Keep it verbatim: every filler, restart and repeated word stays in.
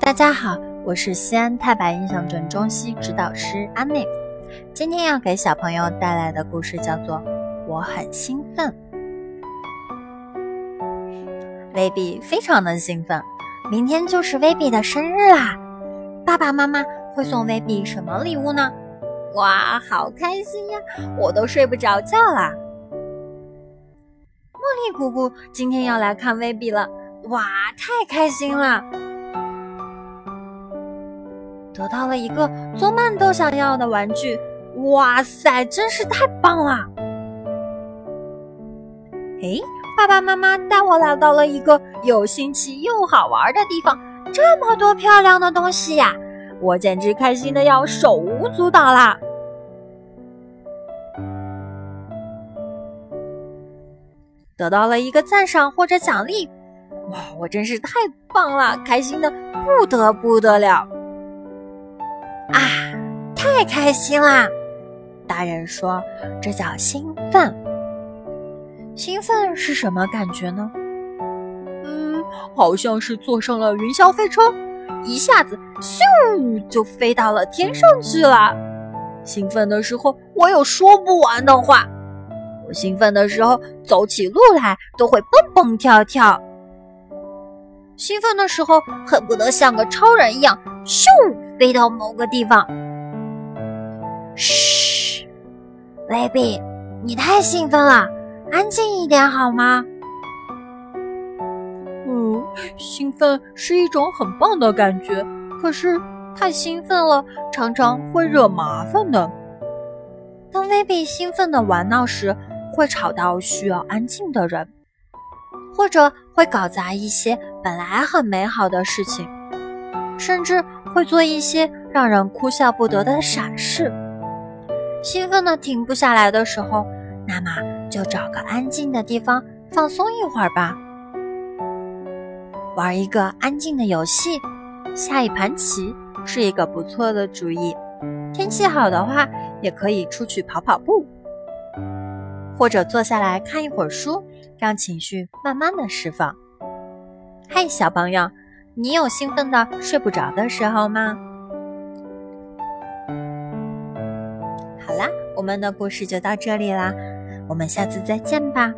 大家好，我是西安太白印象镇中西指导师安内。今天要给小朋友带来的故事叫做我很兴奋。威比非常的兴奋，明天就是威比的生日啦！爸爸妈妈会送威比什么礼物呢？哇，好开心呀，我都睡不着觉啦！茉莉姑姑今天要来看威比了，哇，太开心了！得到了一个做梦都想要的玩具，哇塞，真是太棒了！诶，爸爸妈妈带我来到了一个又新奇又好玩的地方，这么多漂亮的东西呀、啊，我简直开心的要手舞足蹈啦！得到了一个赞赏或者奖励，哇，我真是太棒了，开心的不得不得了！啊，太开心啦！大人说，这叫兴奋。兴奋是什么感觉呢？嗯，好像是坐上了云霄飞车，一下子咻就飞到了天上去了。兴奋的时候，我有说不完的话。我兴奋的时候，走起路来都会蹦蹦跳跳。兴奋的时候，恨不得像个超人一样，咻！飞到某个地方。嘘，威比，你太兴奋了，安静一点好吗？嗯，兴奋是一种很棒的感觉，可是太兴奋了，常常会惹麻烦的。当威比兴奋的玩闹时，会吵到需要安静的人，或者会搞砸一些本来很美好的事情，甚至会做一些让人哭笑不得的傻事。兴奋的停不下来的时候，那么就找个安静的地方放松一会儿吧。玩一个安静的游戏，下一盘棋是一个不错的主意。天气好的话，也可以出去跑跑步，或者坐下来看一会儿书，让情绪慢慢的释放。嗨，小朋友，你有兴奋的睡不着的时候吗？好啦，我们的故事就到这里啦，我们下次再见吧。